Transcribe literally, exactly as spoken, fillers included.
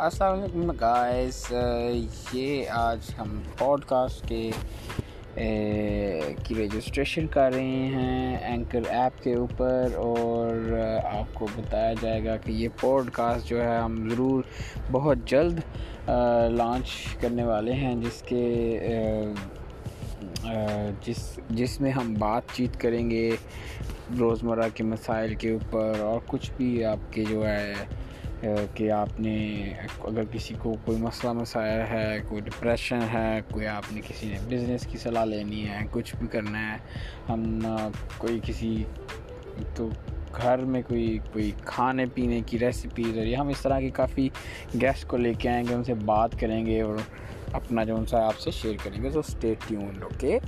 السلام علیکم گائز، یہ آج ہم پوڈ کاسٹ کے کی رجسٹریشن کر رہے ہیں اینکر ایپ کے اوپر، اور آپ کو بتایا جائے گا کہ یہ پوڈ کاسٹ جو ہے ہم ضرور بہت جلد لانچ کرنے والے ہیں، جس کے جس جس میں ہم بات چیت کریں گے روزمرہ کے مسائل کے اوپر، اور کچھ بھی آپ کے جو ہے کہ آپ نے اگر کسی کو کوئی مسئلہ مسائل ہے، کوئی ڈپریشن ہے، کوئی آپ نے کسی نے بزنس کی صلاح لینی ہے، کچھ بھی کرنا ہے، ہم کوئی کسی تو گھر میں کوئی کوئی کھانے پینے کی ریسیپیز، اور ہم اس طرح کے کافی گیسٹ کو لے کے آئیں گے، ان سے بات کریں گے اور اپنا جو ان سے آپ سے شیئر کریں گے، تو اسٹے ٹیونڈ اوکے۔